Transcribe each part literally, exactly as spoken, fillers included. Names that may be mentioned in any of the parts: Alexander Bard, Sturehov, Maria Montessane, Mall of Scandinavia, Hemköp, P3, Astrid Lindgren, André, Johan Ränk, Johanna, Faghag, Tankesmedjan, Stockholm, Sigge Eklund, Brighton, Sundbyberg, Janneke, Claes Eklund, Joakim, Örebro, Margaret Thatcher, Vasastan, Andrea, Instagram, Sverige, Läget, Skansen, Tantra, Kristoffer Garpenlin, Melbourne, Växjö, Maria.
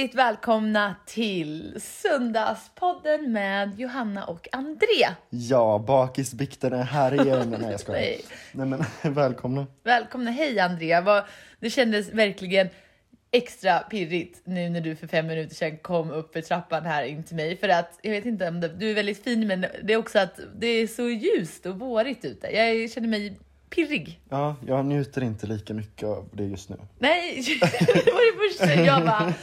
hjärtligt välkomna till Söndagspodden med Johanna och André. Ja, bakisbikten är här igen. Nej, jag skojar. Nej. Nej, men välkomna. Välkomna, hej Andrea. Det kändes verkligen extra pirrigt nu när du för fem minuter sedan kom upp för trappan här in till mig. För att, jag vet inte om det, du är väldigt fin, men det är också att det är så ljust och vårigt ute. Jag känner mig pirrig. Ja, jag njuter inte lika mycket av det just nu. Nej, det var det första jag bara,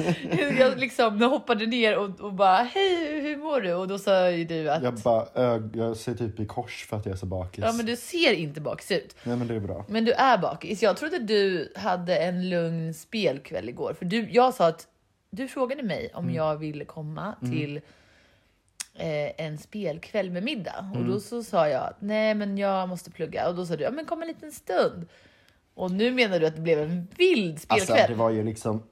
jag liksom hoppade ner och, och bara, hej, hur mår du? Och då sa ju du att... Jag bara, jag ser typ i kors för att jag är så bakis. Ja, men du ser inte bakis ut. Nej, men det är bra. Men du är bakis. Jag trodde du hade en lugn spelkväll igår. För du, jag sa att, du frågade mig om mm. jag ville komma mm. till Eh, en spelkväll med middag. Och mm. då så sa jag, nej men jag måste plugga. Och då sa du, ja men kom en liten stund. Och nu menar du att det blev en vild spelkväll. Alltså det var ju liksom,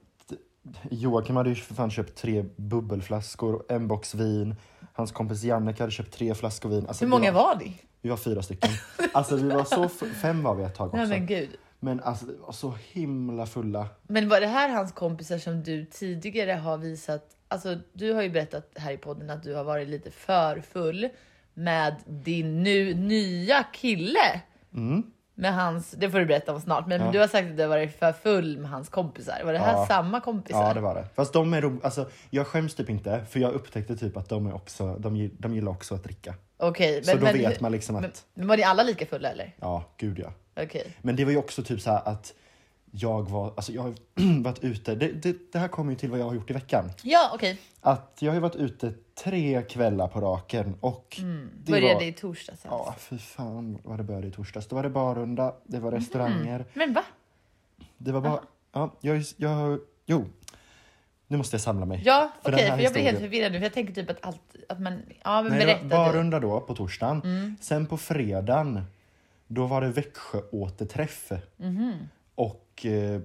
Joakim hade ju för fan köpt tre bubbelflaskor, en box vin. Hans kompis Janneke hade köpt tre flaskor vin. Alltså, hur många var, var det? Vi var fyra stycken. Alltså vi var så, f- fem var vi ett tag också. Nej men gud. Men alltså det var så himla fulla. Men var det här hans kompisar som du tidigare har visat? Alltså du har ju berättat här i podden att du har varit lite för full med din nu nya kille. Mm. Med hans, det får du berätta om snart. Men ja. Du har sagt att du har varit för full med hans kompisar. Var det här ja. samma kompisar? Ja, det var det. Fast de är ro, alltså jag skäms typ inte. För jag upptäckte typ att de är också, de, de gillar också att dricka. Okej. Okay, så då men, vet man liksom men, att... Men var ni alla lika fulla eller? Ja, gud ja. Okay. Men det var ju också typ så här att jag var, alltså jag har varit ute, det, det, det här kommer ju till vad jag har gjort i veckan. Ja, okej. Okay. Att jag har varit ute tre kvällar på raken och mm, det började var, i torsdags alltså. Ja, fy fan vad det började i torsdags. Det var det barrunda, det var restauranger. Mm. Men va? Det var bara, uh-huh. ja, jag, jag, jo. Nu måste jag samla mig. Ja, okej, okay, för, för jag blir helt förvirrad nu. För jag tänker typ att allt, att man, ja men berätta. Barrunda då på torsdagen, mm. sen på fredagen. Då var det Växjöåterträff. Mm-hmm. Och eh,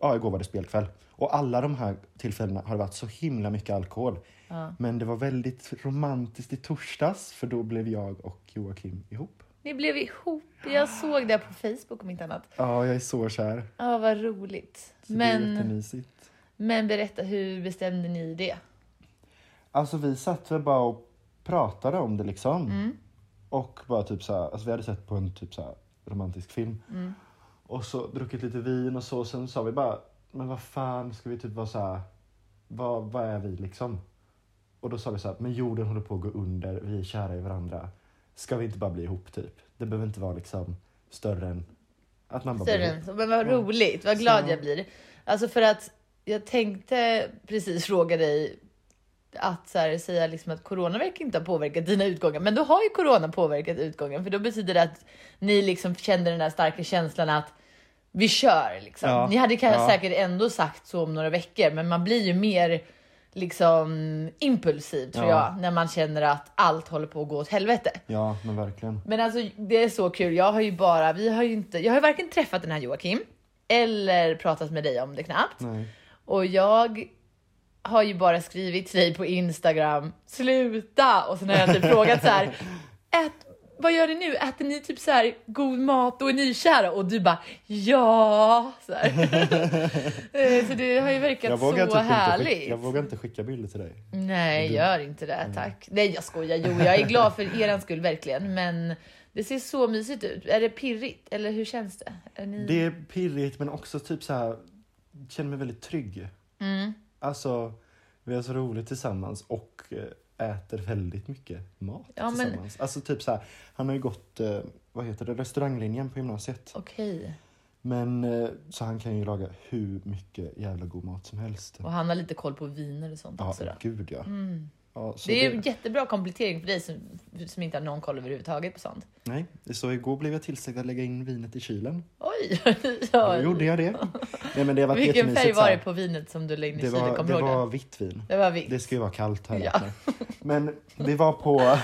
ja, igår var det spelkväll. Och alla de här tillfällena har det varit så himla mycket alkohol. Ja. Men det var väldigt romantiskt i torsdags. För då blev jag och Joakim ihop. Ni blev ihop. Jag såg det på Facebook om inte annat. Ja, jag är så kär. Ja, vad roligt. Så men, det är jättemysigt. Men berätta, hur bestämde ni det? Alltså vi satt väl bara och pratade om det liksom. Mm. Och bara typ så här, alltså vi hade sett på en typ så här romantisk film. Mm. Och så druckit lite vin och så. Sen sa vi bara, men vad fan ska vi typ vara så här, vad, vad är vi liksom? Och då sa vi så här, men jorden håller på att gå under. Vi är kära i varandra. Ska vi inte bara bli ihop typ? Det behöver inte vara liksom större än att man bara större blir ihop. Men vad roligt, vad glad så... jag blir. Alltså för att jag tänkte precis fråga dig. Att så här, säga liksom att corona verkar inte ha påverkat dina utgångar. Men då har ju corona påverkat utgången. För då betyder det att ni liksom kände den där starka känslan att vi kör liksom. Ja, ni hade kanske ja. säkert ändå sagt så om några veckor. Men man blir ju mer liksom impulsiv tror ja. jag. När man känner att allt håller på att gå åt helvete. Ja, men verkligen. Men alltså det är så kul. Jag har ju bara, vi har ju inte, jag har ju varken träffat den här Joakim. Eller pratat med dig om det knappt. Nej. Och jag... har ju bara skrivit till dig på Instagram, sluta! Och sen har jag typ frågat så här, ät, vad gör ni nu? Äter ni typ så här god mat och är nykära? Och du bara, ja! Så, så det har ju verkat så typ härligt. Skicka, jag vågar inte skicka bilder till dig. Nej, du... gör inte det, tack. Mm. Nej, jag skojar. Jo, jag är glad för er skull, verkligen. Men det ser så mysigt ut. Är det pirrigt? Eller hur känns det? Är ni... Det är pirrigt, men också typ så här, känner mig väldigt trygg. Mm. Alltså, vi är så roligt tillsammans och äter väldigt mycket mat ja, tillsammans. Men... Alltså typ så här, han har ju gått, vad heter det, restauranglinjen på gymnasiet. Okej. Okay. Men så han kan ju laga hur mycket jävla god mat som helst. Och han har lite koll på viner och sånt ja, också då. Gud ja. Mm. Ja, så det är ju en jättebra komplettering för dig som, som inte har någon koll överhuvudtaget på sånt. Nej, så igår blev jag tillsagd att lägga in vinet i kylen. Oj! Ja. Ja, då gjorde jag det. Nej, men det var vilken färg var det på vinet som du lägger in i kylen? Var, det ihåg var det? Vitt vin. Det var vitt. Det ska ju vara kallt här. Ja. Men vi var på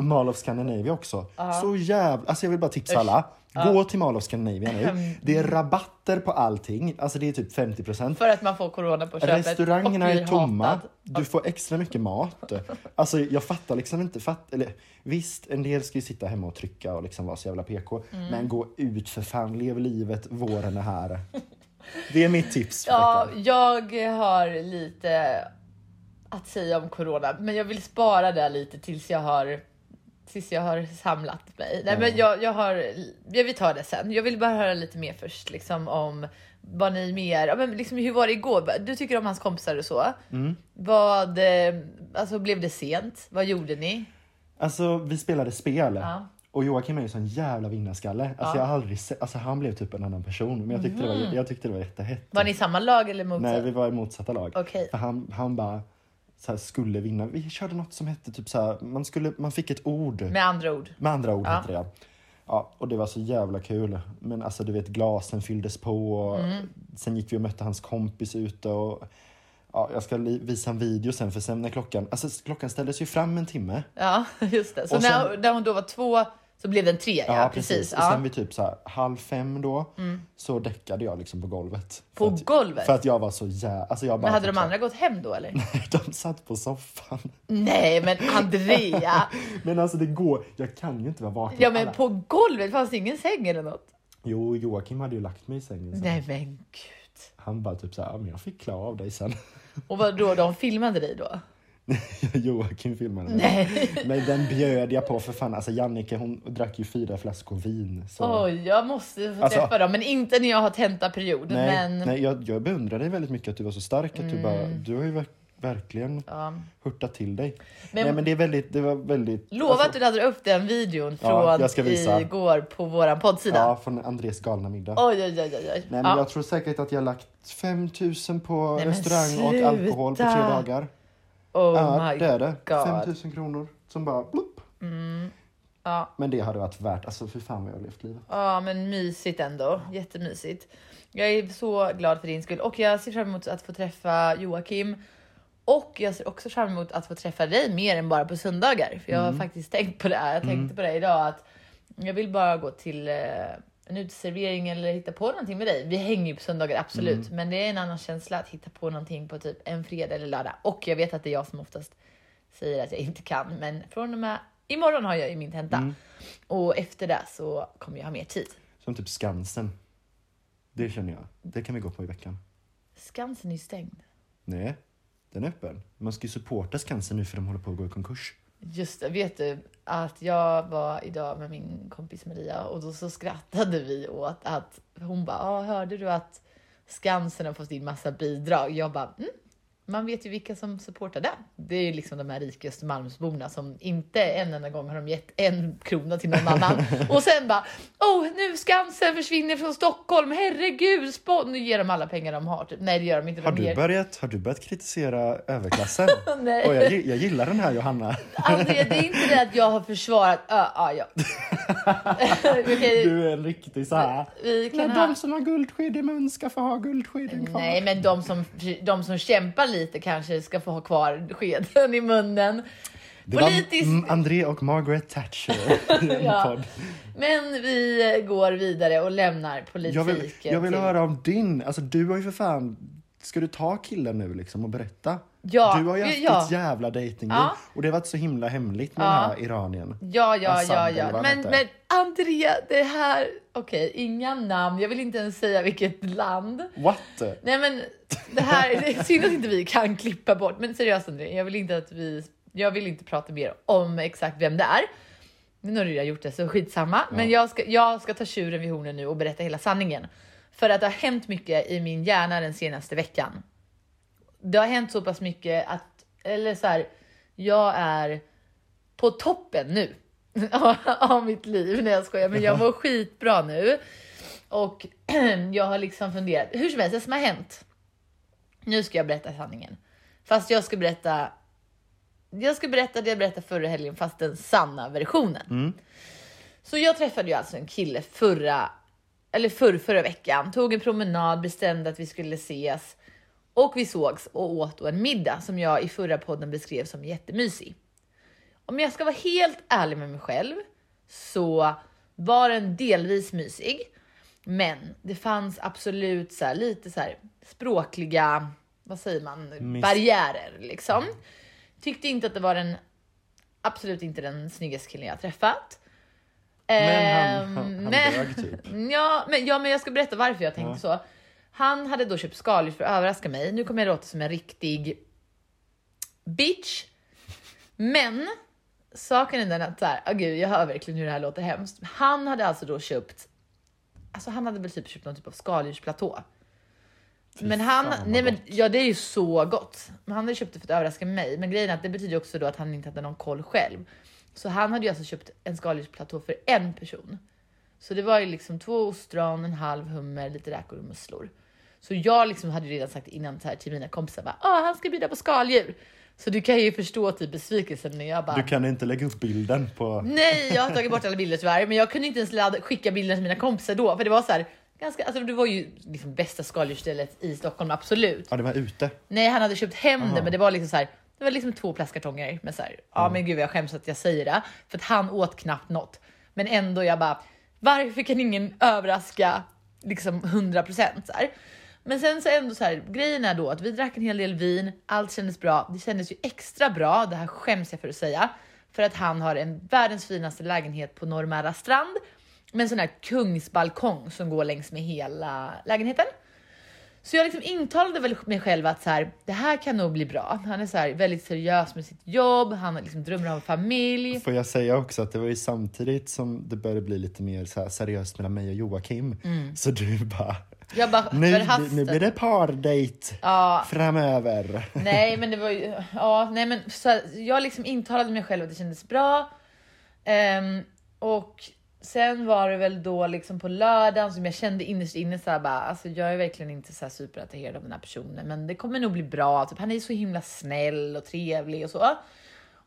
Mall of Scandinavia också. Aha. Så jävla... Alltså jag vill bara tipsa alla. Gå ja. till Mall of Scandinavia nu. Det är rabatter på allting. Alltså det är typ femtio procent. För att man får corona på köpet. Restaurangerna är tomma. Hatad. Du får extra mycket mat. Alltså jag fattar liksom inte. Fatt, eller, visst, en del ska ju sitta hemma och trycka och liksom vara så jävla P K. Mm. Men gå ut för fan, lev livet, våren är här. Det är mitt tips. Ja, jag har lite att säga om corona, men jag vill spara det lite tills jag har tills jag har samlat mig. Nej, mm. men jag jag har jag vill ta det sen. Jag vill bara höra lite mer först liksom om vad ni mer, ja, men liksom hur var det igår? Du tycker om hans kompisar och så. Mm. Vad alltså blev det sent? Vad gjorde ni? Alltså vi spelade spel. Ja. Och Joakim är ju sån jävla vinnarskalle. Alltså, ja. jag har aldrig se- alltså han blev typ en annan person. Men jag tyckte, mm. det, var, jag tyckte det var jättehett. Var ni i samma lag eller motsatta? Nej, vi var i motsatta lag. Okay. För han, han bara så här, skulle vinna. Vi körde något som hette typ så här, man, skulle, man fick ett ord. Med andra ord. Med andra ord, ja. Heter det. Ja, och det var så jävla kul. Men alltså du vet, glasen fylldes på. Och mm. Sen gick vi och mötte hans kompis ute och... Ja, jag ska visa en video sen, för sen när klockan... Alltså klockan ställdes ju fram en timme. Ja, just det. Så sen, när, när hon då var två så blev den tre. Ja, ja precis. precis. Ja. Och sen vid typ så här, halv fem då mm. så däckade jag liksom på golvet. På för att, golvet? För att jag var så jävla... Alltså jag bara, men hade de andra så... gått hem då eller? Nej, de satt på soffan. Nej, men Andrea! Men alltså det går... Jag kan ju inte vara vaken. Ja, men alla... på golvet fanns det ingen säng eller något. Jo, Joakim hade ju lagt mig i sängen. Så. Nej, men gud. Han bara typ så här, men jag fick klara av dig sen. Och vad då, de filmade dig då? Joakim filmade mig. Nej. Men den bjöd jag på för fan. Alltså Janneke, hon drack ju fyra flaskor vin. Så... Oj, jag måste få alltså... träffa dem. Men inte när jag har tentaperiod. Nej, men... nej jag, jag beundrar dig väldigt mycket att du var så stark. Att mm. du, bara, du har ju verk, verkligen ja. hurtat till dig. Men, nej, men det, är väldigt, det var väldigt... Lova alltså... att du laddade upp den videon från ja, igår på våran poddsida. Ja, från Andrés galna middag. Oj, oj, oj, oj. Nej, men ja. jag tror säkert att jag har lagt fem tusen på nej, restaurang och alkohol på tre dagar. Oh ja, my det är det. God. fem tusen kronor som bara blopp. Mm. Ja. Men det hade varit värt. Alltså för fan vad jag har levt livet. Ja, men mysigt ändå. Jättemysigt. Jag är så glad för din skull. Och jag ser fram emot att få träffa Joakim. Och jag ser också fram emot att få träffa dig mer än bara på söndagar. För jag mm. har faktiskt tänkt på det här. Jag tänkte mm. på det idag att jag vill bara gå till en uteservering eller hitta på någonting med dig. Vi hänger ju på söndagar, absolut. Mm. Men det är en annan känsla att hitta på någonting på typ en fredag eller lördag. Och jag vet att det är jag som oftast säger att jag inte kan. Men från och med imorgon har jag ju min tenta. Mm. Och efter det så kommer jag ha mer tid. Som typ Skansen. Det känner jag. Det kan vi gå på i veckan. Skansen är ju stängd. Nej, den är öppen. Man ska ju supporta Skansen nu för de håller på att gå i konkurs. Just det, vet du att jag var idag med min kompis Maria och då så skrattade vi åt att hon bara, ah, hörde du att Skansen har fått in massa bidrag? Jag bara, mm, man vet ju vilka som supportar det. Det är ju liksom de här rikaste Malmsborna som inte en enda gång har de gett en krona till någon annan. Och sen bara, oh nu Skansen försvinner från Stockholm, herregud, spå- nu ger de alla pengar de har. Typ. Nej det gör de inte. De har, du ger... börjat, har du börjat kritisera överklassen? Nej. Oh, jag, jag gillar den här Johanna. Alltså, det är inte det att jag har försvarat, ja ah, ah, ja. Okay. Du är en riktig så här. Men ha... de som har guldskydd i mun ska få ha guldskydden kvar. Nej men de som, de som kämpar lite kanske ska få ha kvar skeden i munnen. Det politiskt... var André och Margaret Thatcher. Ja. Men vi går vidare och lämnar politiken. Jag vill, jag vill till... höra om din. Alltså du har ju för fan. Ska du ta killen nu liksom och berätta? Ja, du har ju haft ja. ett jävla dejtingliv. Ja. Och det har varit så himla hemligt med ja. den här Iranien. Ja, ja, Asandel, ja, ja. Men, men Andrea, det här... Okej, okay, inga namn. Jag vill inte ens säga vilket land. What? Nej, men det här... Det är synd att inte vi kan klippa bort. Men seriöst, Andrea, jag vill inte att vi... Jag vill inte prata mer om exakt vem det är. Nu har du redan gjort det, så skitsamma. Ja. Men jag ska, jag ska ta tjuren vid hornen nu och berätta hela sanningen. För att det har hänt mycket i min hjärna den senaste veckan. Det har hänt så pass mycket att... Eller så här... Jag är på toppen nu. Av mitt liv. Nej, jag skojar. Men jag mår skitbra nu. Och jag har liksom funderat... Hur som helst, det som har hänt. Nu ska jag berätta sanningen. Fast jag ska berätta... Jag ska berätta det jag berättade förra helgen. Fast den sanna versionen. Mm. Så jag träffade ju alltså en kille förra... Eller förr, förra veckan. Tog en promenad. Bestämde att vi skulle ses. Och vi sågs och åt en middag som jag i förra podden beskrev som jättemysig. Om jag ska vara helt ärlig med mig själv så var den delvis mysig. Men det fanns absolut så här, lite så här, språkliga, vad säger man, barriärer liksom. Tyckte inte att det var den, absolut inte den snyggaste killen jag träffat. Men han, han, han men, dög typ. Ja men, ja, men jag ska berätta varför jag tänkte ja. så. Han hade då köpt skaldjur för att överraska mig. Nu kommer jag låta som en riktig bitch. Men saken är den att så här, oh gud, jag hör verkligen hur det här låter hemskt. Han hade alltså då köpt, alltså han hade väl typ köpt någon typ av skaldjursplatå. Men han, nej men, ja det är ju så gott. Men han hade köpt det för att överraska mig. Men grejen är att det betyder också då att han inte hade någon koll själv. Så han hade ju alltså köpt en skaldjursplatå för en person. Så det var ju liksom två ostron, en halv hummer, lite räkor och musslor. Så jag liksom hade ju redan sagt innan så här till mina kompisar bara, åh han ska bjuda på skaldjur. Så du kan ju förstå typ besvikelsen när jag bara... Du kan inte lägga upp bilden på... Nej, jag har tagit bort alla bilder tyvärr. Men jag kunde inte ens ladda, skicka bilder till mina kompisar då. För det var så här... Ganska, alltså det var ju liksom bästa skaldjurstället i Stockholm, absolut. Ja, det var ute. Nej, han hade köpt hem det, men det var liksom så här... Det var liksom två plastkartonger med så här... Ja, mm. ah, men gud, jag skäms att jag säger det. För att han åt knappt något. Men ändå, jag bara... Varför kan ingen överraska liksom hundra procent så här? Men sen så ändå så här, grejen är då att vi drack en hel del vin, allt kändes bra. Det kändes ju extra bra, det här skäms jag för att säga. För att han har en världens finaste lägenhet på Norr Mälarstrand. Med en sån här kungsbalkong som går längs med hela lägenheten. Så jag liksom intalade väl mig själv att så här, det här kan nog bli bra. Han är så här väldigt seriös med sitt jobb, han liksom drömmer om familj. Får jag säga också att det var ju samtidigt som det började bli lite mer så här seriöst mellan mig och Joakim. Mm. Så du bara... Jag bara, nu, nu blir det pardejt ja. Framöver. Nej men det var ju ja, nej, men, så här, jag liksom intalade mig själv att det kändes bra. um, Och sen var det väl då liksom på lördagen som jag kände innerst inne så här, bara, alltså, jag är verkligen inte så här superattraherad av den här personen, men det kommer nog bli bra typ. Han är ju så himla snäll och trevlig och så.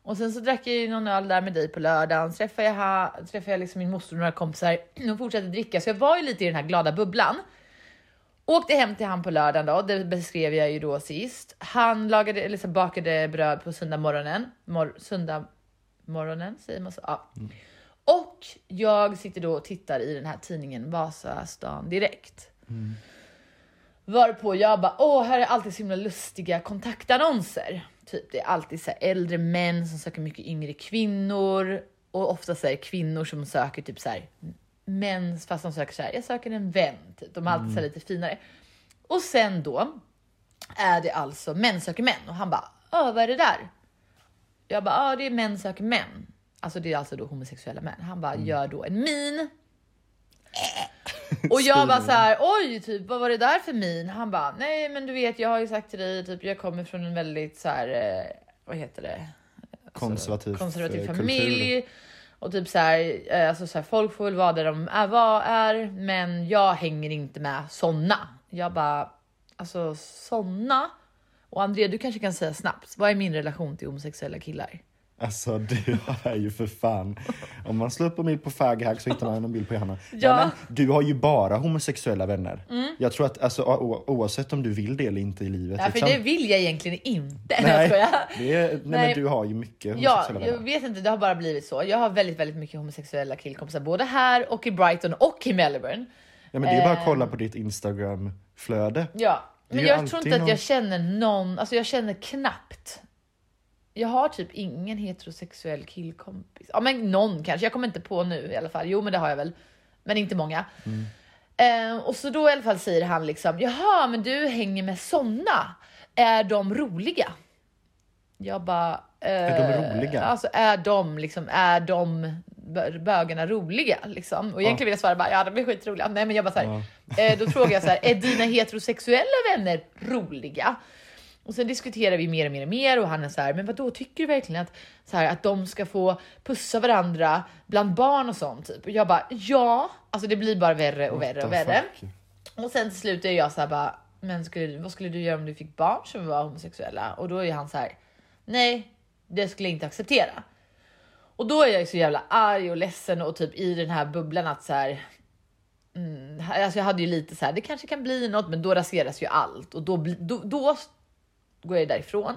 Och sen så drack jag ju någon öl där med dig på lördagen. Träffade jag, här, träffade jag liksom min moster och några kompisar. De fortsatte dricka, så jag var ju lite i den här glada bubblan. Åkte hem till han på lördagen då, det beskrev jag ju då sist. Han lagade, eller så bakade bröd på söndag morgonen. Mor- söndag morgonen, säger man så. Ja. Mm. Och jag sitter då och tittar i den här tidningen Vasastan direkt. Mm. Varpå jag bara, åh här är alltid så himla lustiga kontaktannonser. Typ det är alltid så här äldre män som söker mycket yngre kvinnor. Och ofta så här kvinnor som söker typ så här... Men fast de söker så här, jag söker en vän typ. De är alltid så lite finare. Och sen då är det alltså män söker män. Och han bara, åh vad är det där? Jag bara, ja det är män söker män. Alltså det är alltså då homosexuella män. Han bara, mm. gör då en min. Och jag bara så här, oj typ, vad var det där för min? Han bara, nej men du vet, jag har ju sagt till dig typ, jag kommer från en väldigt så här, vad heter det? Alltså, konservativ, konservativ familj. Kultur. Och typ så här, alltså så här, folk får väl vara där de är, vad är, men jag hänger inte med såna. Jag bara, alltså såna. Och André, du kanske kan säga snabbt, vad är min relation till homosexuella killar? Alltså du är ju för fan. Om man slår upp en bild på Faghag så hittar man en bild på Johanna. Ja. Ja, men, du har ju bara homosexuella vänner. Mm. Jag tror att alltså, o- oavsett om du vill det eller inte i livet. Ja, för liksom. Det vill jag egentligen inte. Nej, jag det är, nej, nej men du har ju mycket homosexuella ja, vänner. Jag vet inte, det har bara blivit så. Jag har väldigt, väldigt mycket homosexuella killkompisar. Både här och i Brighton och i Melbourne. Ja men det är bara att kolla på ditt Instagram-flöde. Ja, men jag tror inte någon... att jag känner någon. Alltså jag känner knappt. Jag har typ ingen heterosexuell killkompis. Ja, men någon kanske. Jag kommer inte på nu i alla fall. Jo, men det har jag väl. Men inte många. Mm. Eh, och så då i alla fall säger han liksom, jaha, men du hänger med såna. Är de roliga? Jag bara... Eh, är de roliga? Alltså, är de liksom, är de bögarna roliga liksom? Och egentligen vill jag svara bara, ja, de är skitroliga. Nej, men jag bara så här, ja. eh, då frågar jag så här, är dina heterosexuella vänner roliga? Och sen diskuterar vi mer och mer och mer. Och han är så här, men vadå, tycker du verkligen att, så här, att de ska få pussa varandra bland barn och sånt typ? Och jag bara, ja. Alltså det blir bara värre och värre och värre. Och sen till slut är jag så här bara, men skulle, vad skulle du göra om du fick barn som var homosexuella? Och då är han så här, nej, det skulle jag inte acceptera. Och då är jag så jävla arg och ledsen och typ i den här bubblan att så här... Mm, alltså jag hade ju lite så här, det kanske kan bli något, men då raseras ju allt. Och då... då, då går jag därifrån.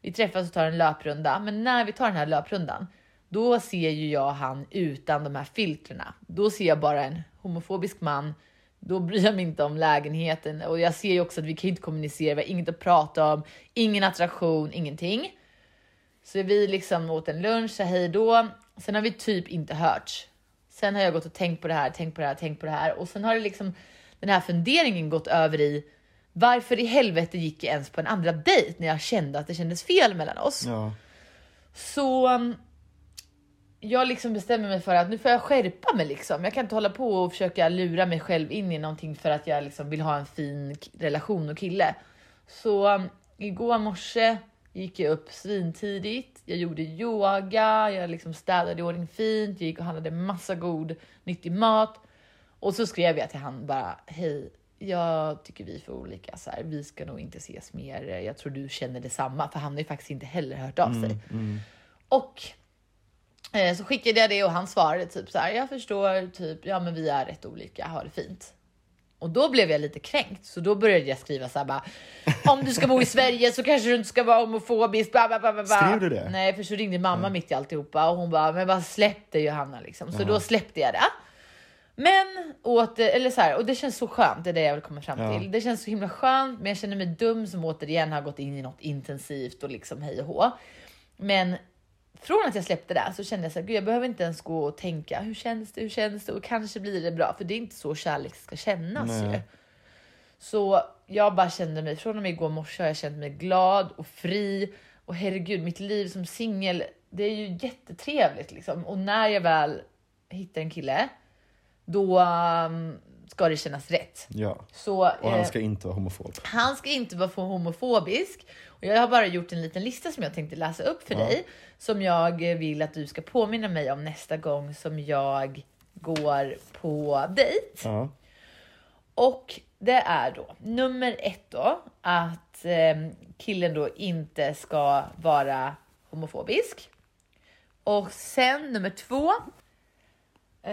Vi träffas och tar en löprunda. Men när vi tar den här löprundan, då ser ju jag han utan de här filtrerna. Då ser jag bara en homofobisk man. Då bryr jag mig inte om lägenheten. Och jag ser ju också att vi kan inte kommunicera. Vi har inget att prata om. Ingen attraktion, ingenting. Så vi liksom åt en lunch. Så hej då. Sen har vi typ inte hörts. Sen har jag gått och tänkt på det här, tänkt på det här, tänkt på det här. Och sen har det liksom... den här funderingen gått över i varför i helvete gick jag ens på en andra dejt när jag kände att det kändes fel mellan oss. Ja. Så jag liksom bestämmer mig för att nu får jag skärpa mig liksom. Jag kan inte hålla på och försöka lura mig själv in i någonting för att jag liksom vill ha en fin relation och kille. Så igår morse gick jag upp svintidigt. Jag gjorde yoga, jag liksom städade i ordning fint, jag gick och handlade massa god, nyttig mat. Och så skrev jag till han bara, hej, jag tycker vi är för olika så här. Vi ska nog inte ses mer. Jag tror du känner detsamma. För han har ju faktiskt inte heller hört av sig. Mm, mm. Och eh, så skickade jag det och han svarade typ så här, jag förstår, typ, ja men vi är rätt olika, ha det fint. Och då blev jag lite kränkt. Så då började jag skriva så här bara, om du ska bo i Sverige så kanske du inte ska vara homofobisk. Bla, bla, bla, bla. Skrev du det? Nej, för så ringde mamma mm. mitt i alltihopa. Och hon bara, men vad släppte Johanna liksom. Så mm. då släppte jag det. Men åter, eller så här, och det känns så skönt, det är det jag vill komma fram till. Ja. Det känns så himla skönt, men jag känner mig dum som återigen har gått in i något intensivt och liksom hej och hå. Men från att jag släppte det så kände jag så här, gud jag behöver inte ens gå och tänka, hur känns det, hur känns det och kanske blir det bra. För det är inte så kärlek ska kännas. Nej. Ju. Så jag bara kände mig, från och med igår morse har jag känt mig glad och fri. Och herregud, mitt liv som singel, det är ju jättetrevligt liksom. Och när jag väl hittar en kille, då um, ska det kännas rätt. Ja. Så, och han eh, ska inte vara homofob. Han ska inte vara homofobisk. Och jag har bara gjort en liten lista som jag tänkte läsa upp för ja. dig. Som jag vill att du ska påminna mig om nästa gång som jag går på dejt. Ja. Och det är då, nummer ett då, att eh, killen då inte ska vara homofobisk. Och sen nummer två...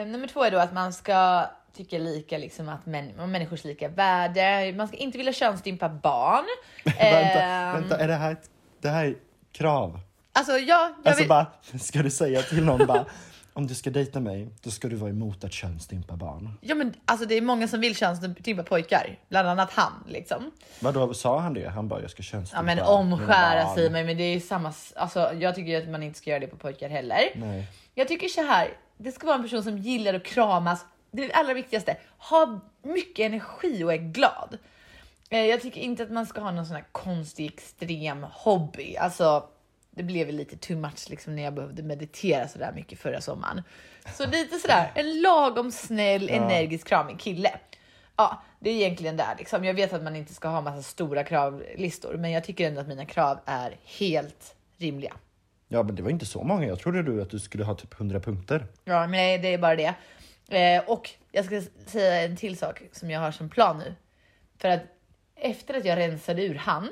Nummer två är då att man ska tycka lika liksom att män- människors lika värde. Man ska inte vilja könsstympa barn. vänta, um... vänta, är det här det här är krav? Alltså, ja, jag alltså vill... bara, ska du säga till någon bara, om du ska dejta mig, då ska du vara emot att könsstympa barn. Ja, men alltså det är många som vill könsstympa pojkar. Bland annat han, liksom. Vadå, sa han det? Han bara, jag ska könsstympa. Ja, men omskära sig mig. Men det är ju samma... Alltså, jag tycker att man inte ska göra det på pojkar heller. Nej. Jag tycker så här... Det ska vara en person som gillar att kramas. Det är det allra viktigaste. Ha mycket energi och är glad. Jag tycker inte att man ska ha någon sån här konstig, extrem hobby. Alltså, det blev lite too much liksom när jag behövde meditera så där mycket förra sommaren. Så lite sådär, en lagom snäll, ja. energisk, kramig kille. Ja, det är egentligen där liksom. Jag vet att man inte ska ha massa stora kravlistor. Men jag tycker ändå att mina krav är helt rimliga. Ja, men det var inte så många. Jag trodde du att du skulle ha typ hundra punkter. Ja, men nej, det är bara det. Eh, och jag ska säga en till sak som jag har som plan nu. För att efter att jag rensade ur han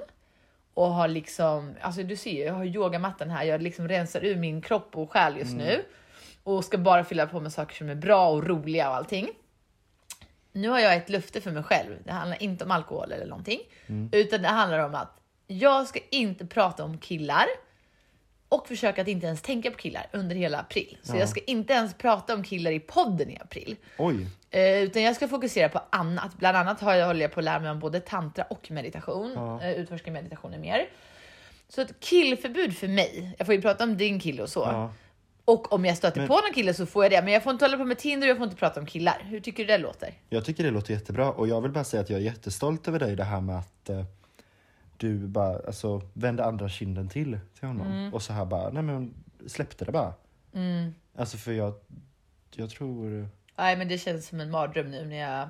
och har liksom... Alltså du ser ju, jag har yogamattan här. Jag liksom rensar ur min kropp och själ just mm. nu. Och ska bara fylla på med saker som är bra och roliga och allting. Nu har jag ett löfte för mig själv. Det handlar inte om alkohol eller någonting. Mm. Utan det handlar om att jag ska inte prata om killar. Och försöka att inte ens tänka på killar under hela april. Så ja. jag ska inte ens prata om killar i podden i april. Oj. Eh, utan jag ska fokusera på annat. Bland annat har jag, håller jag på att lära mig om både tantra och meditation. Ja. Eh, utforska meditationen mer. Så ett killförbud för mig. Jag får ju prata om din kille och så. Ja. Och om jag stöter men... på någon kille så får jag det. Men jag får inte hålla på med Tinder och jag får inte prata om killar. Hur tycker du det låter? Jag tycker det låter jättebra. Och jag vill bara säga att jag är jättestolt över dig, det här med att... Eh... Du bara, alltså, vände andra kinden till till honom. Mm. Och så här bara, nej men släppte det bara. Mm. Alltså för jag, jag tror... Nej, men det känns som en mardröm nu när jag,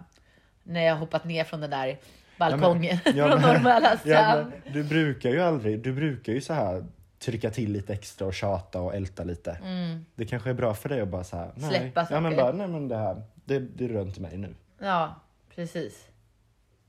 när jag hoppat ner från den där balkongen. Ja, men, ja, från Norr Mälarstrand. Ja, du brukar ju aldrig, du brukar ju så här trycka till lite extra och tjata och älta lite. Mm. Det kanske är bra för dig att bara så här, nej. Släppa saker. Ja, men bara, nej men det här, det, det är runt mig nu. Ja, precis.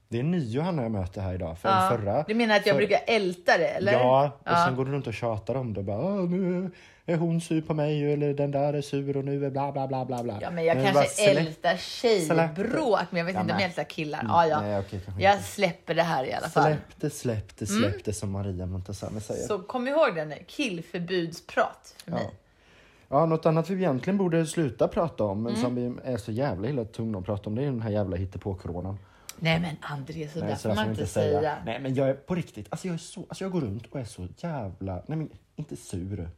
Det är en ny Johanna jag möter här idag. För ja. förra, du menar att jag för... brukar älta det, eller? Ja, och ja. sen går du runt och tjatar om det. Bara, nu är hon sur på mig, eller den där är sur och nu är bla bla bla bla bla. Ja, men jag men kanske bara, ältar tjejbråk, men jag vet ja, inte om jag ältar killar. Ja, ja. Nej, okej, jag inte. släpper det här i alla fall. Släppte, släppte, släppte mm. som Maria Montessane säger. Så kom ihåg den där, killförbudsprat för ja. mig. Ja, något annat vi egentligen borde sluta prata om, men mm. som vi är så jävla illa tunga att prata om, det är den här jävla hittepå-coronan. Nej men André, så nej, där så får man inte säga. säga. Nej men jag är på riktigt, alltså jag, är så, alltså jag går runt och är så jävla, nej men inte sur.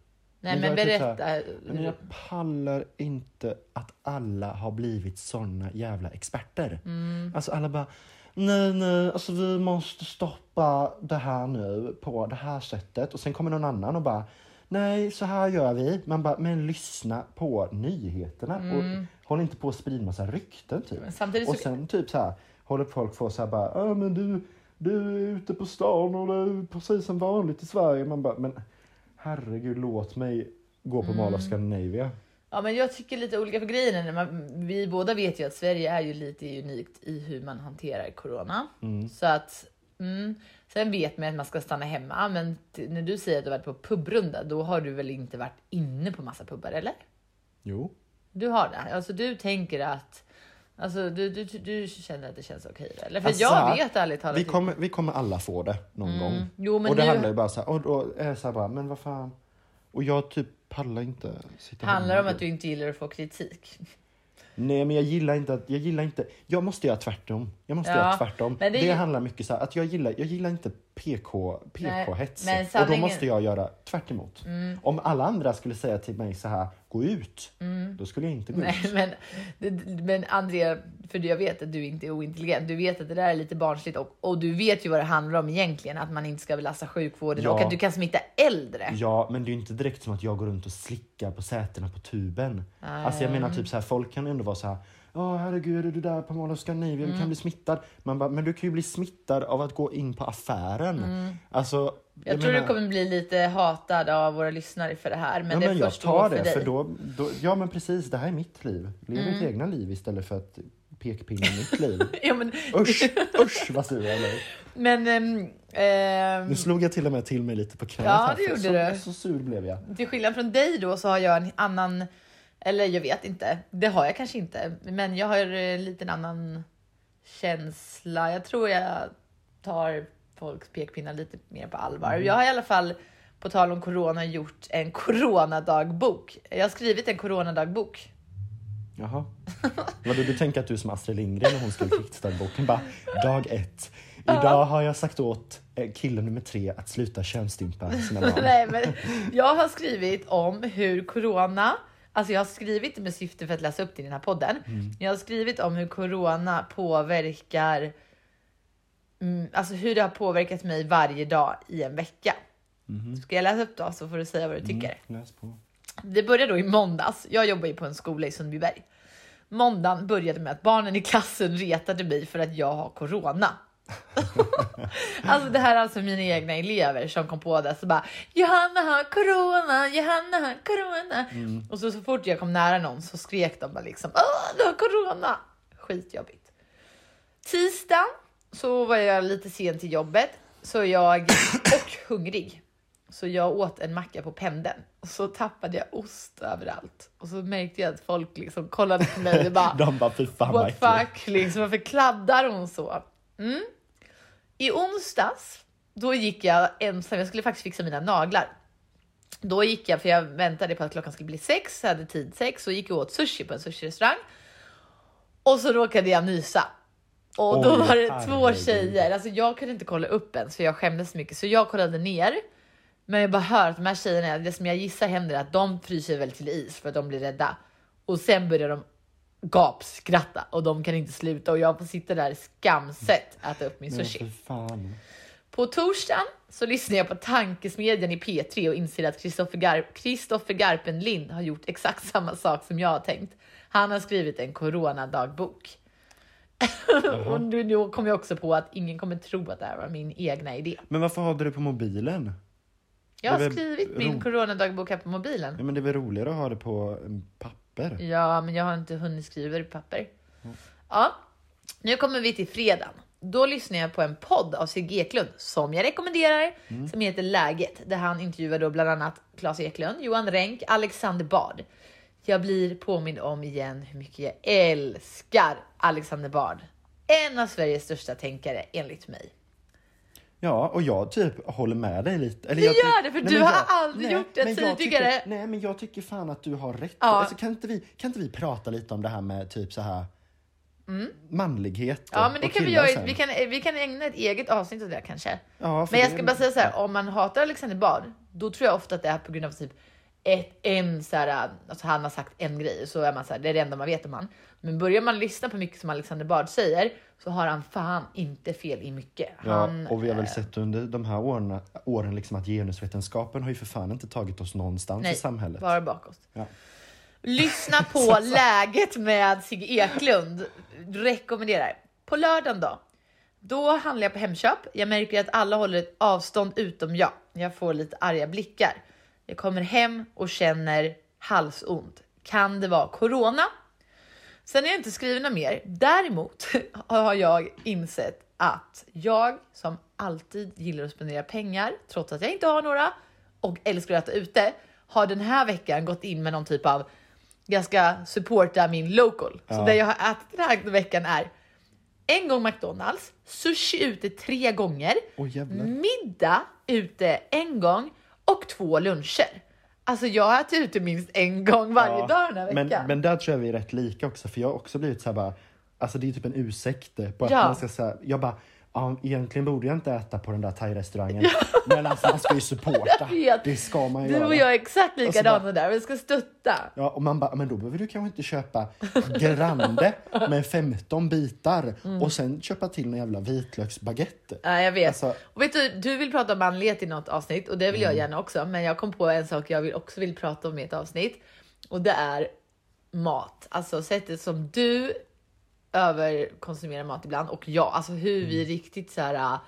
Nej, men berätta. Här, men jag pallar inte att alla har blivit såna jävla experter. Mm. Alltså alla bara, nej, nej, alltså vi måste stoppa det här nu på det här sättet. Och sen kommer någon annan och bara, nej, så här gör vi. Man bara, men lyssna på nyheterna. Mm. Och håll inte på att sprida massa rykten, typ. Samtidigt och så... sen typ så här, håller folk på så här bara, ja, men du, du är ute på stan och du är precis som vanligt i Sverige. Man bara, men... herregud, låt mig gå på Mall of Scandinavia. Ja, men jag tycker lite olika för grejerna. Vi båda vet ju att Sverige är ju lite unikt i hur man hanterar corona. Mm. Så att, mm. Sen vet man att man ska stanna hemma. Men t- när du säger att du har varit på pubrunda, då har du väl inte varit inne på massa pubbar, eller? Jo. Du har det. Alltså du tänker att... alltså du, du, du känner att det känns okej, eller? För alltså, jag vet ärligt talat. Vi kommer, vi kommer alla få det någon mm. gång. Jo, men och det nu... handlar ju bara så här. Och, och är så här bara, men vad fan. Och jag typ pallar inte. Sitta handlar om att du inte gillar att få kritik. Nej, men jag gillar inte att, jag gillar inte. Jag måste göra tvärtom. Jag måste ja, göra tvärtom. Det... det handlar mycket så här, att jag gillar, jag gillar inte P K, P K-hets. Sanningen... och då måste jag göra tvärt emot. Mm. Om alla andra skulle säga till mig så här, gå ut. Mm. Då skulle jag inte gå Nej, ut. Men, det, men Andrea, för jag vet att du inte är ointelligent. Du vet att det där är lite barnsligt. Och, och du vet ju vad det handlar om egentligen. Att man inte ska belasta sjukvården. Ja. Och att du kan smitta äldre. Ja, men det är ju inte direkt som att jag går runt och slickar på sätena på tuben. Mm. Alltså jag menar typ så här, folk kan ändå vara så här. Ja, oh, herregud, är du där på Mall of Scandinavia? Mm. Du kan bli smittad. Man bara, men du kan ju bli smittad av att gå in på affären. Mm. Alltså, jag, jag tror menar, du kommer bli lite hatad av våra lyssnare för det här. Men ja, det men jag tar det, för, för då, då... ja, men precis, det här är mitt liv. Lev mm. ditt egna liv istället för att pekpinna mitt liv. Ja, men... usch, usch, vad sur jag är. Men... Um... nu slog jag till och med till mig lite på knät. Ja, det gjorde du. Så, så sur blev jag. Till skillnad från dig då så har jag en annan... eller jag vet inte. Det har jag kanske inte. Men jag har lite en annan känsla. Jag tror jag tar folks pekpinnar lite mer på allvar. Mm. Jag har i alla fall, på tal om corona, gjort en coronadagbok. Jag har skrivit en coronadagbok. Jaha. Vad du, du tänker att du som Astrid Lindgren när hon skrev krigsdagboken. Bara, dag ett. Idag har jag sagt åt kille nummer tre att sluta könsstympa sina barn. Nej, men jag har skrivit om hur corona... alltså jag har skrivit med syfte för att läsa upp det i den här podden. Mm. Jag har skrivit om hur corona påverkar... alltså hur det har påverkat mig varje dag i en vecka. Mm. Ska jag läsa upp då så får du säga vad du tycker. Mm, läs på. Det började då i måndags. Jag jobbar ju på en skola i Sundbyberg. Måndagen började med att barnen i klassen retade mig för att jag har corona. Alltså det här är alltså mina egna elever som kom på det. Så bara, Johanna har corona, Johanna har corona. Mm. Och så, så fort jag kom nära någon så skrek de bara liksom, åh, du har corona. Skitjobbigt. Tisdag så var jag lite sen till jobbet. Så jag, och hungrig. Så jag åt en macka på pendeln. Och så tappade jag ost överallt. Och så märkte jag att folk liksom kollade på mig och bara, de bara, fy fan, what fuck, liksom, varför kladdar hon så? Mm. I onsdags då gick jag ensam, jag skulle faktiskt fixa mina naglar. Då gick jag, för jag väntade på att klockan skulle bli sex, jag hade tid sex, så gick jag åt sushi på en sushi-restaurang. Och så råkade jag nysa. Och då var det två tjejer, alltså jag kunde inte kolla upp ens för jag skämdes så mycket, så jag kollade ner. Men jag bara hör att de här tjejerna, det som jag gissar händer är att de fryser väl till is för att de blir rädda. Och sen börjar de gapskratta och de kan inte sluta och jag får sitta där skamset att äta upp min sushi. Nej, för fan. På torsdagen så lyssnar jag på Tankesmedjan i P tre och inser att Kristoffer Gar- Kristoffer Garpenlin har gjort exakt samma sak som jag har tänkt. Han har skrivit en coronadagbok. Uh-huh. Och nu, nu kom jag också på att ingen kommer tro att det här var min egna idé. Men varför hade du det på mobilen? Jag har skrivit ro- min coronadagbok här på mobilen. Ja, men det är väl roligare att ha det på papper. Ja, men jag har inte hunnit skriva i papper. Mm. Ja, nu kommer vi till fredagen. Då lyssnar jag på en podd av Sigge Eklund som jag rekommenderar, mm. som heter Läget, där han intervjuar då bland annat Claes Eklund, Johan Ränk, Alexander Bard. Jag blir påmind om igen hur mycket jag älskar Alexander Bard. En av Sveriges största tänkare enligt mig. Ja, och jag typ håller med dig lite. Eller du jag, gör det, för nej, du jag, har aldrig nej, gjort det tidigare. Nej, men jag tycker fan att du har rätt. Ja. Alltså, kan, inte vi, kan inte vi prata lite om det här med typ så här mm. manlighet? Ja, men det kan vi göra. Vi kan, vi kan ägna ett eget avsnitt åt det kanske. Ja, men jag ska bara säga så här, om man hatar Alexander Bard, då tror jag ofta att det är på grund av typ ett, en så här, alltså han har sagt en grej, så är man så här, det är det enda man vet om han. Men börjar man lyssna på mycket som Alexander Bard säger, så har han fan inte fel i mycket. Han, ja, och vi har väl sett under de här åren, åren liksom att genusvetenskapen har ju för fan inte tagit oss någonstans, nej, i samhället. Nej, bara bakåt. Ja. Lyssna på så, så. Läget med Sigge Eklund. Rekommenderar. På lördagen då. Då handlar jag på Hemköp. Jag märker att alla håller ett avstånd utom jag. Jag får lite arga blickar. Jag kommer hem och känner halsont. Kan det vara corona? Sen är jag inte skriven mer. Däremot har jag insett att jag som alltid gillar att spendera pengar, trots att jag inte har några, och älskar att äta ute, har den här veckan gått in med någon typ av, jag ska supporta min local. Ja. Så det jag har ätit den här veckan är en gång McDonald's, sushi ute tre gånger, oh, middag ute en gång och två luncher. Alltså jag har ätit ute minst en gång varje ja, dag den här veckan. Men, men där tror jag vi är rätt lika också. För jag har också blivit så här bara, alltså det är typ en ursäkt på att ja. man ska säga, jag bara, ja, egentligen borde jag inte äta på den där thai-restaurangen. Ja. Men alltså man ska ju supporta. Det ska man ju göra. Du och jag är exakt likadana där. Vi ska stötta. Ja, och man bara, men då behöver du kanske inte köpa grande med femton bitar. Mm. Och sen köpa till en jävla vitlöksbaguette. Ja, jag vet. Alltså, och vet du, du vill prata om manlighet i något avsnitt. Och det vill mm. jag gärna också. Men jag kom på en sak jag vill, också vill prata om i ett avsnitt. Och det är mat. Alltså sättet som du överkonsumera mat ibland, och ja, alltså hur mm. vi riktigt så här, ja,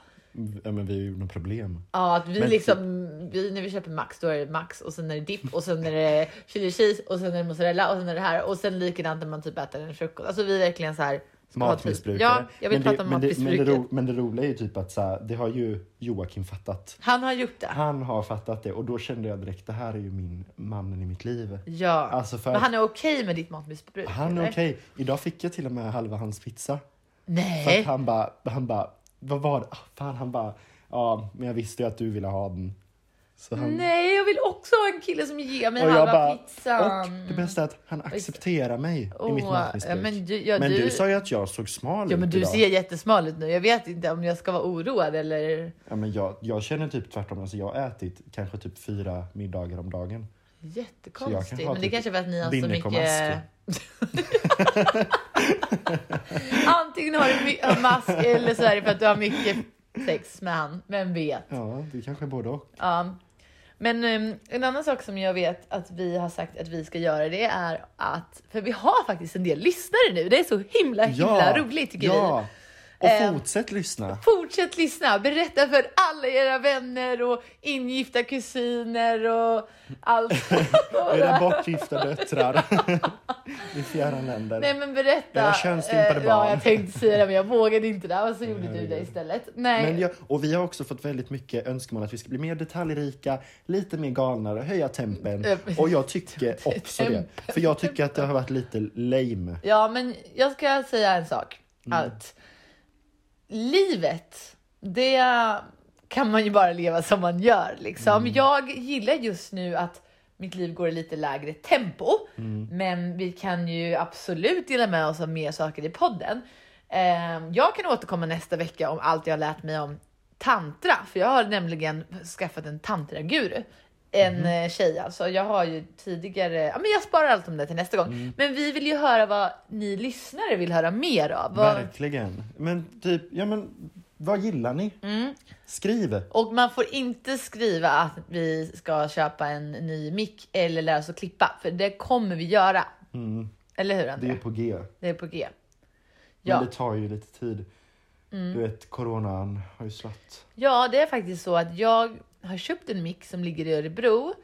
men vi har ju några problem. Ja, att vi men liksom för... vi, när vi köper Max, då är det Max, och sen är det dipp, och sen är det chili cheese, och sen är det mozzarella, och sen är det här, och sen likadant när man typ äter en frukost. Alltså vi är verkligen så här matmissbrukare. Ja, jag vill men prata det, om matmissbruket. Men, men det roliga är ju typ att så här, det har ju Joakim fattat. Han har gjort det. Han har fattat det, och då kände jag direkt, det här är ju min mannen i mitt liv. Ja, alltså för men han är okej okay med ditt matmissbruk. Han är okej. Okay. Idag fick jag till och med halva hans pizza. Nej. För att han bara, han bara, vad var det? Ah, fan, han bara, ja, men jag visste ju att du ville ha den. Han... Nej, jag vill också ha en kille som ger mig och halva bara, pizzan. Och det bästa är att han accepterar mig oh, i mitt matmissbruk. Men, du, ja, men du... du sa ju att jag såg smal ja, ut men du idag. Ser jättesmal ut nu. Jag vet inte om jag ska vara oroad eller... Ja, men jag, jag känner typ tvärtom. Alltså, jag har ätit kanske typ fyra middagar om dagen. Jättekonstigt. Kan men det typ kanske var att ni har så mycket... Antingen har du mycket mask eller så är det för att du har mycket sex med han. Vem vet? Ja, det kanske är både och. Ja. Men um, en annan sak som jag vet att vi har sagt att vi ska göra, det är att, för vi har faktiskt en del lyssnare nu. Det är så himla, himla ja, roligt tycker ja. vi. Och fortsätt eh, lyssna. Fortsätt lyssna. Berätta för alla era vänner och ingifta kusiner och allt. Era bortgifta döttrar i fjärran länder. Nej, men berätta. Era könsstympade eh, barn. Ja, jag tänkte säga det, men jag vågade inte det. Och så gjorde du det istället. Nej. Men jag, och vi har också fått väldigt mycket önskemål att vi ska bli mer detaljrika, lite mer galnare, höja tempen. Och jag tycker också det. För jag tycker att det har varit lite lame. Ja, men jag ska säga en sak. Mm. Att livet, det kan man ju bara leva som man gör liksom. Mm. Jag gillar just nu att mitt liv går i lite lägre tempo. Mm. Men vi kan ju absolut dela med oss av mer saker i podden. Eh, jag kan återkomma nästa vecka om allt jag har lärt mig om tantra. För jag har nämligen skaffat en tantraguru. En mm. tjej alltså. Jag har ju tidigare... Ja, men jag sparar allt om det till nästa gång. Mm. Men vi vill ju höra vad ni lyssnare vill höra mer av. Vad... Verkligen. Men typ... Ja, men... Vad gillar ni? Mm. Skriv. Och man får inte skriva att vi ska köpa en ny mick eller lära oss att klippa. För det kommer vi göra. Mm. Eller hur, Andrea? Det är på G. Det är på G. Ja. Men det tar ju lite tid. Mm. Du vet, coronan har ju slatt. Ja, det är faktiskt så att jag har köpt en mick som ligger i Örebro.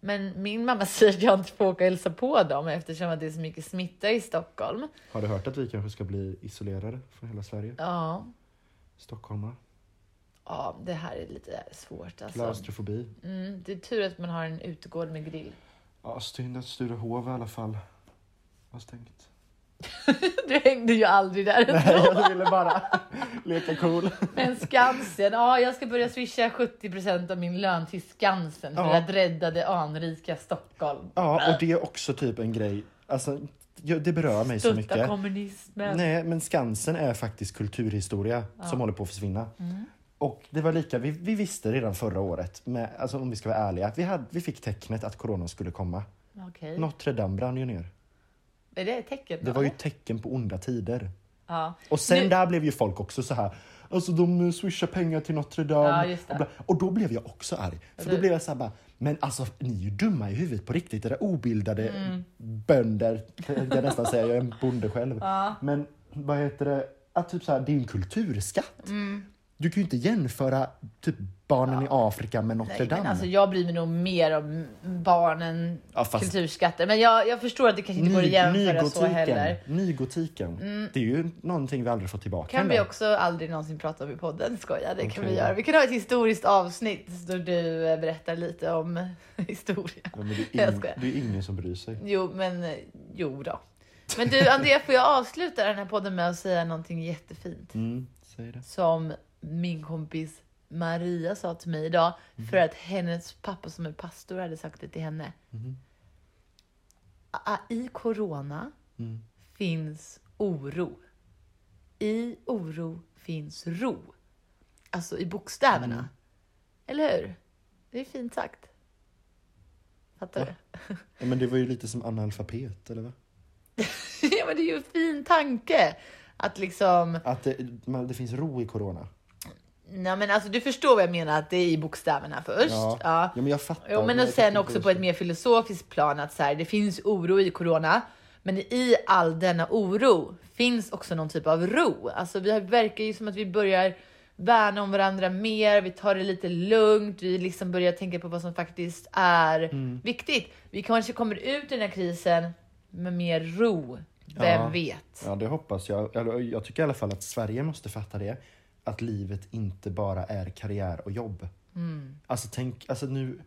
Men min mamma säger att jag inte får åka och hälsa på dem eftersom att det är så mycket smitta i Stockholm. Har du hört att vi kanske ska bli isolerade från hela Sverige? Ja. Stockholm. Ja, det här är lite svårt. Alltså. Klaustrofobi. Mm, det är tur att man har en utegård med grill. Ja, synd att Sturehov i alla fall var stängt. Du hängde ju aldrig där. Nej, jag ville bara leka cool. Men Skansen, ja, jag ska börja swisha sjuttio procent av min lön till Skansen för ja. att rädda det anrika Stockholm. Ja, och det är också typ en grej. Alltså... Det berör mig Stutta så mycket. Stutta kommunismen. Nej, men Skansen är faktiskt kulturhistoria ja. som håller på att försvinna. Mm. Och det var lika, vi, vi visste redan förra året, med, alltså om vi ska vara ärliga, att vi, hade, vi fick tecknet att coronan skulle komma. Okay. Notre Dame brann ju ner. Är det tecken då? Det var ju tecken på onda tider. Ja. Och sen nu... där blev ju folk också så här, alltså de swishar pengar till Notre Dame. Ja, och, och då blev jag också arg. För du... då blev jag så här bara, men alltså ni är ju dumma i huvudet på riktigt. Det där obildade mm. bönder, jag nästan säger, jag är en bonde själv. Ja. Men vad heter det, att typ så här, det är en kulturskatt. Mm. Du kan ju inte jämföra typ barnen ja. i Afrika med Notre Dame. Nej, men alltså, jag bryr mig nog mer om barnen, ja, kulturskatter. Men jag, jag förstår att det kanske inte går att jämföra så heller. Nygotiken. Mm. Det är ju någonting vi aldrig får tillbaka. Kan eller? vi också aldrig någonsin prata om i podden, skoja. Det okay. kan vi göra. Vi kan ha ett historiskt avsnitt då du berättar lite om historia. Ja, men det är, in, det är ingen som bryr sig. Jo, men jo då. Men du, Andrea, får jag avsluta den här podden med att säga någonting jättefint? Mm, säg det. Som... min kompis Maria sa till mig idag. Mm. För att hennes pappa som är pastor hade sagt det till henne. Mm. I corona mm. finns oro. I oro finns ro. Alltså i bokstäverna. Mm. Eller hur? Det är fint sagt. Fattar du? Ja. Ja, men det var ju lite som analfabet, eller vad? Ja, men det är ju en fin tanke. Att liksom... att det, det finns ro i corona. Nej, men alltså du förstår vad jag menar, att det är i bokstäverna först. Ja, ja. ja men jag fattar. Jo, men och sen också först. På ett mer filosofiskt plan att så här, det finns oro i corona, men i all denna oro finns också någon typ av ro. Alltså vi verkar ju som att vi börjar värna om varandra mer, vi tar det lite lugnt, vi liksom börjar tänka på vad som faktiskt är mm. viktigt. Vi kanske kommer ut i den här krisen med mer ro. Vem ja. vet? Ja, det hoppas jag. Jag, jag tycker i alla fall att Sverige måste fatta det. Att livet inte bara är karriär och jobb. Mm. Alltså tänk, alltså nu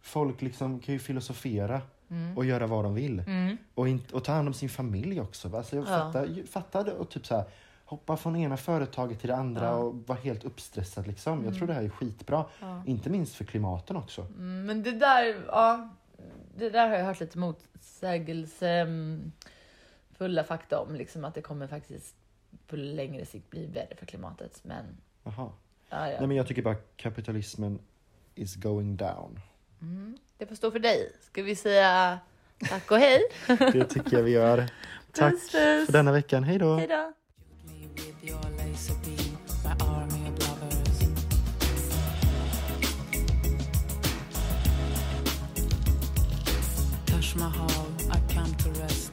folk liksom kan ju filosofera mm. och göra vad de vill mm. och, in, och ta hand om sin familj också. Alltså jag ja. fattar, fattade och typ så här, hoppa från ena företaget till det andra ja. och vara helt uppstressad liksom. Mm. Jag tror det här är skitbra, ja. inte minst för klimaten också. Mm, men det där, ja, det där har jag hört lite motsägelse. Fulla fakta om liksom att det kommer faktiskt på längre sikt bli värre för klimatet. Men... aha. Ja, ja. Nej, men jag tycker bara kapitalismen is going down. Mm. Det får stå för dig. Ska vi säga tack och hej? Det tycker jag vi gör. Tack puss, puss. För denna veckan. Hej då. Hej då. I come to rest.